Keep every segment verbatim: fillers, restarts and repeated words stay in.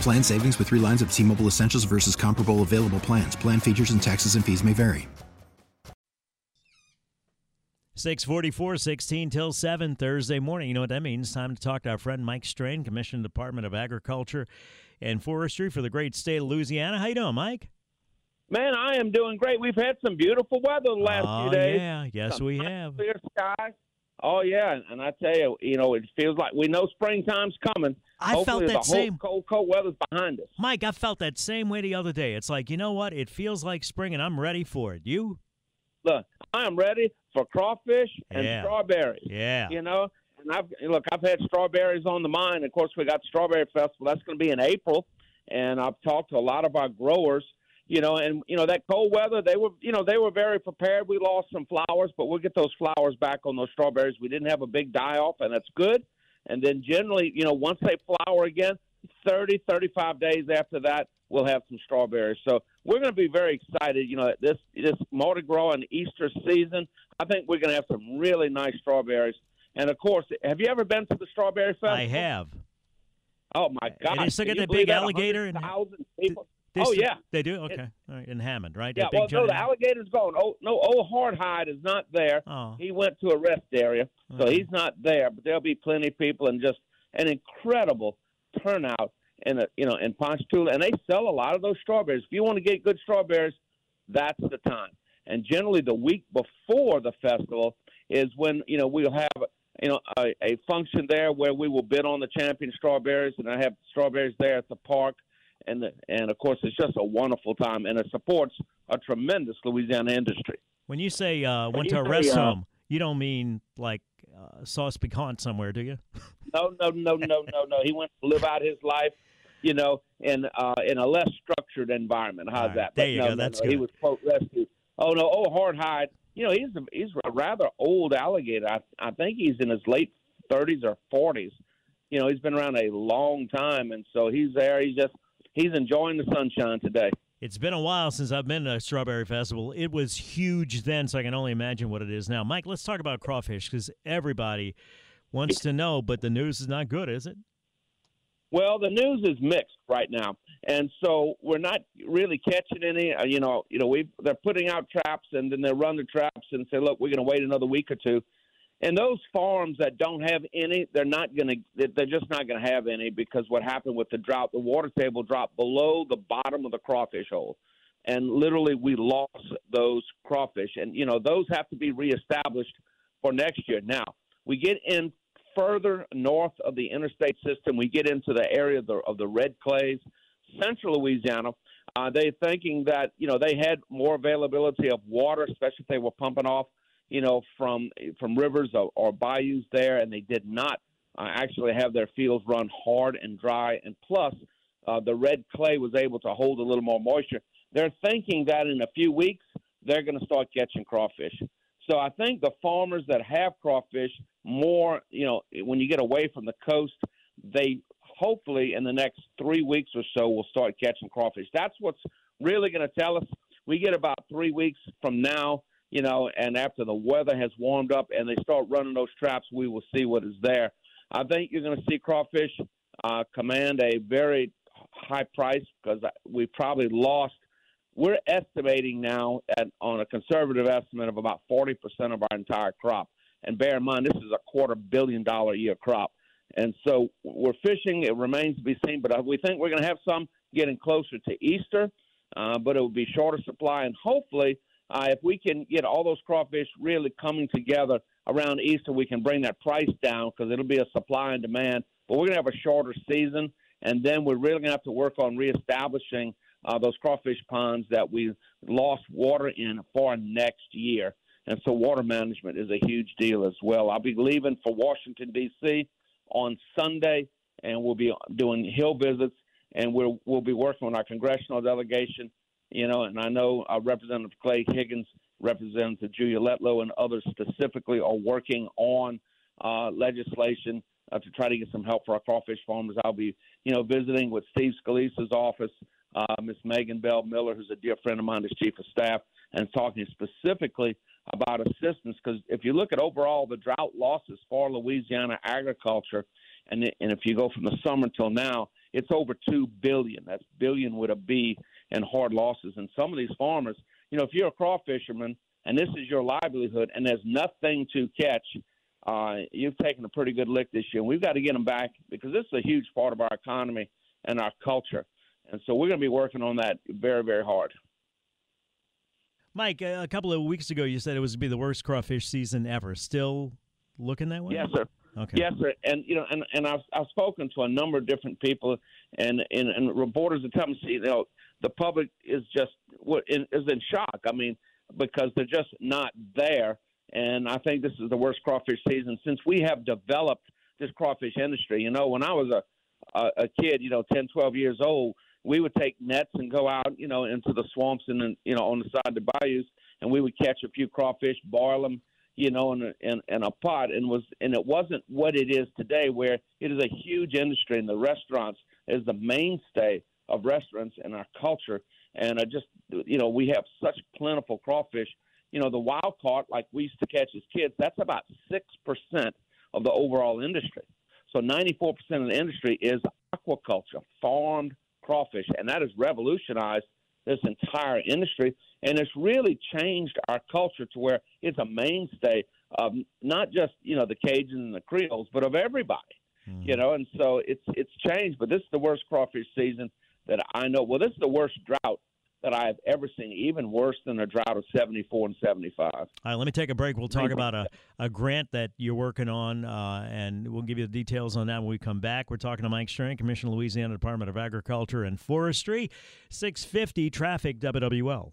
Plan savings with three lines of T-Mobile Essentials versus comparable available plans. Plan features and taxes and fees may vary. six forty-four, sixteen till seven Thursday morning. You know what that means. Time to talk to our friend Mike Strain, Commissioner, Department of Agriculture and Forestry for the great state of Louisiana. How you doing, Mike? Man, I am doing great. We've had some beautiful weather the last oh, few days. Oh, yeah. Yes, some we nice have. Clear skies. Oh, yeah, and I tell you, you know, it feels like we know springtime's coming. I Hopefully felt that the same. Whole cold, cold weather's behind us. Mike, I felt that same way the other day. It's like, you know what? It feels like spring, and I'm ready for it. You? Look, I am ready for crawfish and yeah. strawberries. Yeah. You know, and I've look, I've had strawberries on the mind. Of course, we got Strawberry Festival. That's going to be in April, and I've talked to a lot of our growers. You know, and, you know, that cold weather, they were, you know, they were very prepared. We lost some flowers, but we'll get those flowers back on those strawberries. We didn't have a big die-off, and that's good. And then generally, you know, once they flower again, thirty, thirty-five days after that, we'll have some strawberries. So we're going to be very excited, you know, this this Mardi Gras and Easter season. I think we're going to have some really nice strawberries. And, of course, have you ever been to the Strawberry Festival? I have. Oh, my God. And it's like that big alligator. one hundred thousand people. They oh, still, yeah. They do? Okay. It, All right. In Hammond, right? Yeah, well, no, the alligator's gone. Oh, no, old Hardhide is not there. Oh. He went to a rest area, so okay. he's not there. But there'll be plenty of people and just an incredible turnout in, a, you know, in Ponchatoula. And they sell a lot of those strawberries. If you want to get good strawberries, that's the time. And generally the week before the festival is when, you know, we'll have – you know, a, a function there where we will bid on the champion strawberries, and I have strawberries there at the park. And, the, and of course, it's just a wonderful time, and it supports a tremendous Louisiana industry. When you say uh, went to a rest uh, home, you don't mean like uh, sauce pecan somewhere, do you? No, no, no, no, no, no. He went to live out his life, you know, in uh, in a less structured environment. How's right, that? There but you no, go. No, That's no. good. He was, quote, rescued. Oh, no, old Hardhide. You know, he's a, he's a rather old alligator. I, I think he's in his late thirties or forties. You know, he's been around a long time, and so he's there. He's just he's enjoying the sunshine today. It's been a while since I've been to a Strawberry Festival. It was huge then, so I can only imagine what it is now. Mike, let's talk about crawfish, because everybody wants to know, but the news is not good, is it? Well, the news is mixed right now, and so we're not really catching any. You know, you know, we they're putting out traps, and then they run the traps and say, "Look, we're going to wait another week or two." And those farms that don't have any, they're not going to. They're just not going to have any, because what happened with the drought, the water table dropped below the bottom of the crawfish hole, and literally we lost those crawfish. And you know, those have to be reestablished for next year. Now we get in. Further north of the interstate system, we get into the area of the, of the red clays, central Louisiana. Uh, they're thinking that, you know, they had more availability of water, especially if they were pumping off, you know, from from rivers or, or bayous there, and they did not uh, actually have their fields run hard and dry. And plus, uh, the red clay was able to hold a little more moisture. They're thinking that in a few weeks, they're going to start catching crawfish. So I think the farmers that have crawfish more, you know, when you get away from the coast, they hopefully in the next three weeks or so will start catching crawfish. That's what's really going to tell us. We get about three weeks from now, you know, and after the weather has warmed up and they start running those traps, we will see what is there. I think you're going to see crawfish uh, command a very high price, because we probably lost. We're estimating now at, on a conservative estimate of about forty percent of our entire crop. And bear in mind, this is a quarter billion dollar a year crop. And so we're fishing. It remains to be seen, but we think we're going to have some getting closer to Easter, uh, but it will be shorter supply. And hopefully, uh, if we can get all those crawfish really coming together around Easter, we can bring that price down because it'll be a supply and demand. But we're going to have a shorter season, and then we're really going to have to work on reestablishing uh, those crawfish ponds that we lost water in for next year. And so water management is a huge deal as well. I'll be leaving for Washington, D C on Sunday, and we'll be doing hill visits, and we'll, we'll be working on our congressional delegation, you know, and I know uh, Representative Clay Higgins, Representative Julia Letlow, and others specifically are working on uh, legislation uh, to try to get some help for our crawfish farmers. I'll be, you know, visiting with Steve Scalise's office, uh, Miss Megan Bell Miller, who's a dear friend of mine as chief of staff, and talking specifically about assistance, because if you look at overall the drought losses for Louisiana agriculture, and and if you go from the summer till now, it's over two billion dollars. That's billion with a B in hard losses. And some of these farmers, you know, if you're a crawfisherman and this is your livelihood and there's nothing to catch, uh, you've taken a pretty good lick this year. We've got to get them back because this is a huge part of our economy and our culture. And so we're going to be working on that very, very hard. Mike, a couple of weeks ago, you said it was to be the worst crawfish season ever. Still looking that way? Yes, sir. Okay. Yes, sir. And you know, and, and I've I've spoken to a number of different people, and and, and reporters that come see, you know, the public is just is in shock. I mean, because they're just not there. And I think this is the worst crawfish season since we have developed this crawfish industry. You know, when I was a a, a kid, you know, ten, twelve years old, we would take nets and go out, you know, into the swamps and, you know, on the side of the bayous, and we would catch a few crawfish, boil them, you know, in a, in, in a pot, and was and it wasn't what it is today, where it is a huge industry, and the restaurants is the mainstay of restaurants and our culture. And I just, you know, we have such plentiful crawfish. You know, the wild caught, like we used to catch as kids, that's about six percent of the overall industry. So ninety-four percent of the industry is aquaculture, farmed crawfish, and that has revolutionized this entire industry, and it's really changed our culture to where it's a mainstay of not just, you know, the Cajuns and the Creoles, but of everybody. Mm. You know, and so it's it's changed, but this is the worst crawfish season that I know. Well, this is the worst drought that I have ever seen, even worse than a drought of seventy-four and seventy-five. All right, let me take a break. We'll talk about a, a grant that you're working on, uh, and we'll give you the details on that when we come back. We're talking to Mike Strain, Commissioner, Louisiana Department of Agriculture and Forestry. six fifty Traffic W W L.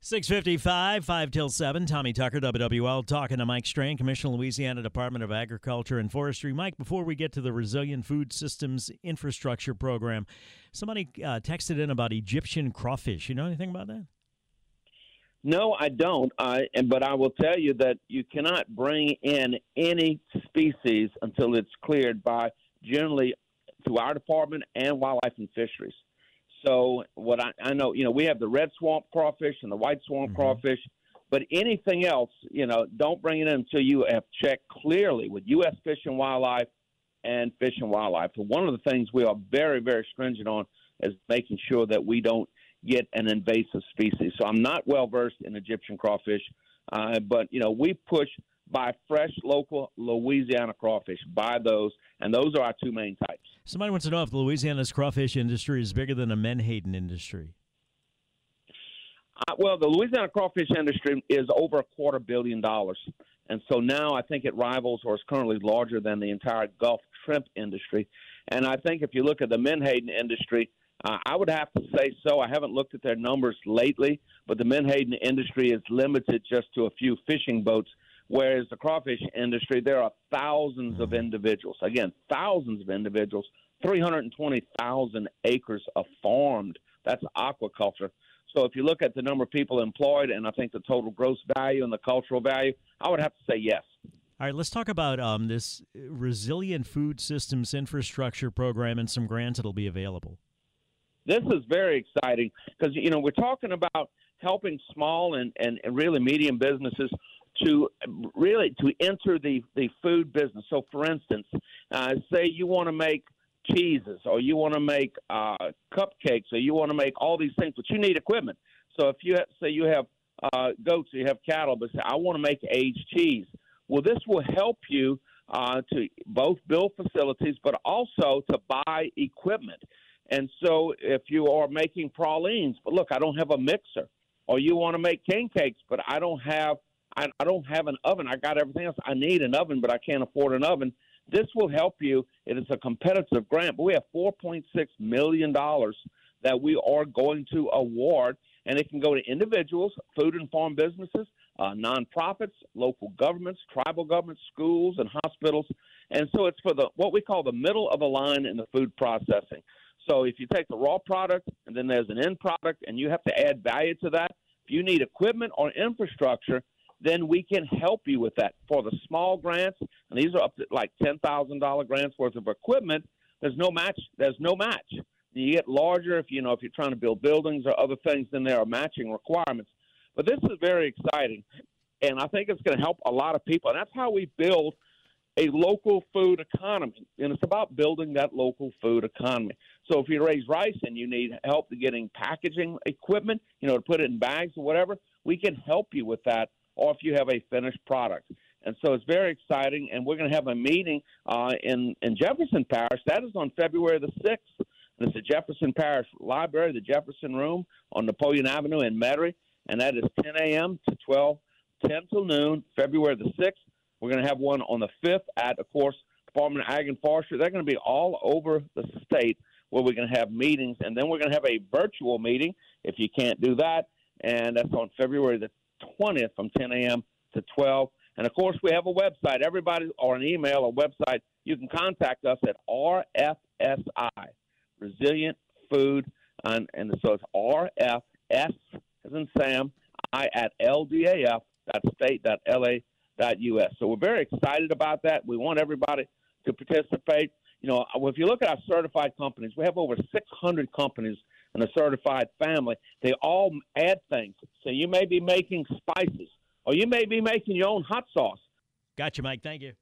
six fifty-five, five till seven, Tommy Tucker, W W L, talking to Mike Strain, Commissioner, Louisiana Department of Agriculture and Forestry. Mike, before we get to the Resilient Food Systems Infrastructure Program, somebody uh, texted in about Egyptian crawfish. You know anything about that? No, I don't, I, and, but I will tell you that you cannot bring in any species until it's cleared by, generally, through our department and Wildlife and Fisheries. So what I, I know, you know, we have the red swamp crawfish and the white swamp mm-hmm. crawfish. But anything else, you know, don't bring it in until you have checked clearly with U S Fish and Wildlife and Fish and Wildlife. And one of the things we are very, very stringent on is making sure that we don't get an invasive species. So I'm not well-versed in Egyptian crawfish, uh, but, you know, we push by fresh, local Louisiana crawfish, buy those, and those are our two main types. Somebody wants to know if Louisiana's crawfish industry is bigger than the Menhaden industry. Uh, well, the Louisiana crawfish industry is over a quarter billion dollars. And so now I think it rivals or is currently larger than the entire Gulf shrimp industry. And I think if you look at the Menhaden industry, uh, I would have to say so. I haven't looked at their numbers lately, but the Menhaden industry is limited just to a few fishing boats, whereas the crawfish industry, there are thousands of individuals. Again, thousands of individuals, three hundred twenty thousand acres of farmed. That's aquaculture. So if you look at the number of people employed and I think the total gross value and the cultural value, I would have to say yes. All right, let's talk about um, this Resilient Food Systems Infrastructure Program and some grants that will be available. This is very exciting because, you know, we're talking about helping small and, and, and really medium businesses to really to enter the, the food business. So, for instance, uh, say you want to make cheeses or you want to make uh, cupcakes or you want to make all these things, but you need equipment. So if you have, say you have uh, goats or you have cattle, but say, I want to make aged cheese. Well, this will help you uh, to both build facilities but also to buy equipment. And so if you are making pralines, but look, I don't have a mixer, or you want to make king cakes, but I don't have I, I don't have an oven. I got everything else. I need an oven, but I can't afford an oven. This will help you. It is a competitive grant, but we have four point six million dollars that we are going to award, and it can go to individuals, food and farm businesses, uh, nonprofits, local governments, tribal governments, schools, and hospitals. And so it's for the what we call the middle of the line in the food processing. So if you take the raw product and then there's an end product and you have to add value to that, if you need equipment or infrastructure, then we can help you with that. For the small grants, and these are up to like ten thousand dollars grants worth of equipment, there's no match. There's no match. You get larger if, you know, if you're trying to build buildings or other things, then there are matching requirements. But this is very exciting, and I think it's going to help a lot of people. And that's how we build a local food economy, and it's about building that local food economy. So if you raise rice and you need help getting packaging equipment, you know, to put it in bags or whatever, we can help you with that, or if you have a finished product. And so it's very exciting, and we're going to have a meeting uh, in, in Jefferson Parish. That is on February the sixth. And it's the Jefferson Parish Library, the Jefferson Room on Napoleon Avenue in Metairie, and that is ten a.m. to twelve, ten till noon, February the sixth. We're going to have one on the fifth at, of course, Department of Ag and Forestry. They're going to be all over the state where we're going to have meetings, and then we're going to have a virtual meeting if you can't do that, and that's on February the twentieth from ten a.m. to twelve. And, of course, we have a website. Everybody, or an email or website, you can contact us at R F S I, Resilient Food. And, and so it's R F S, as in Sam, I at L D A F dot state dot L A dot U S. So we're very excited about that. We want everybody to participate. You know, if you look at our certified companies, we have over six hundred companies in a certified family. They all add things. So you may be making spices, or you may be making your own hot sauce. Gotcha, Mike. Thank you.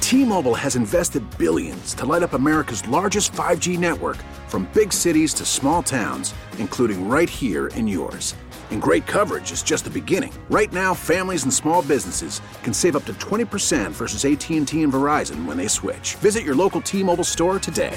T-Mobile has invested billions to light up America's largest five G network, from big cities to small towns, including right here in yours. And great coverage is just the beginning. Right now, families and small businesses can save up to twenty percent versus A T and T and Verizon when they switch. Visit your local T-Mobile store today.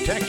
Protect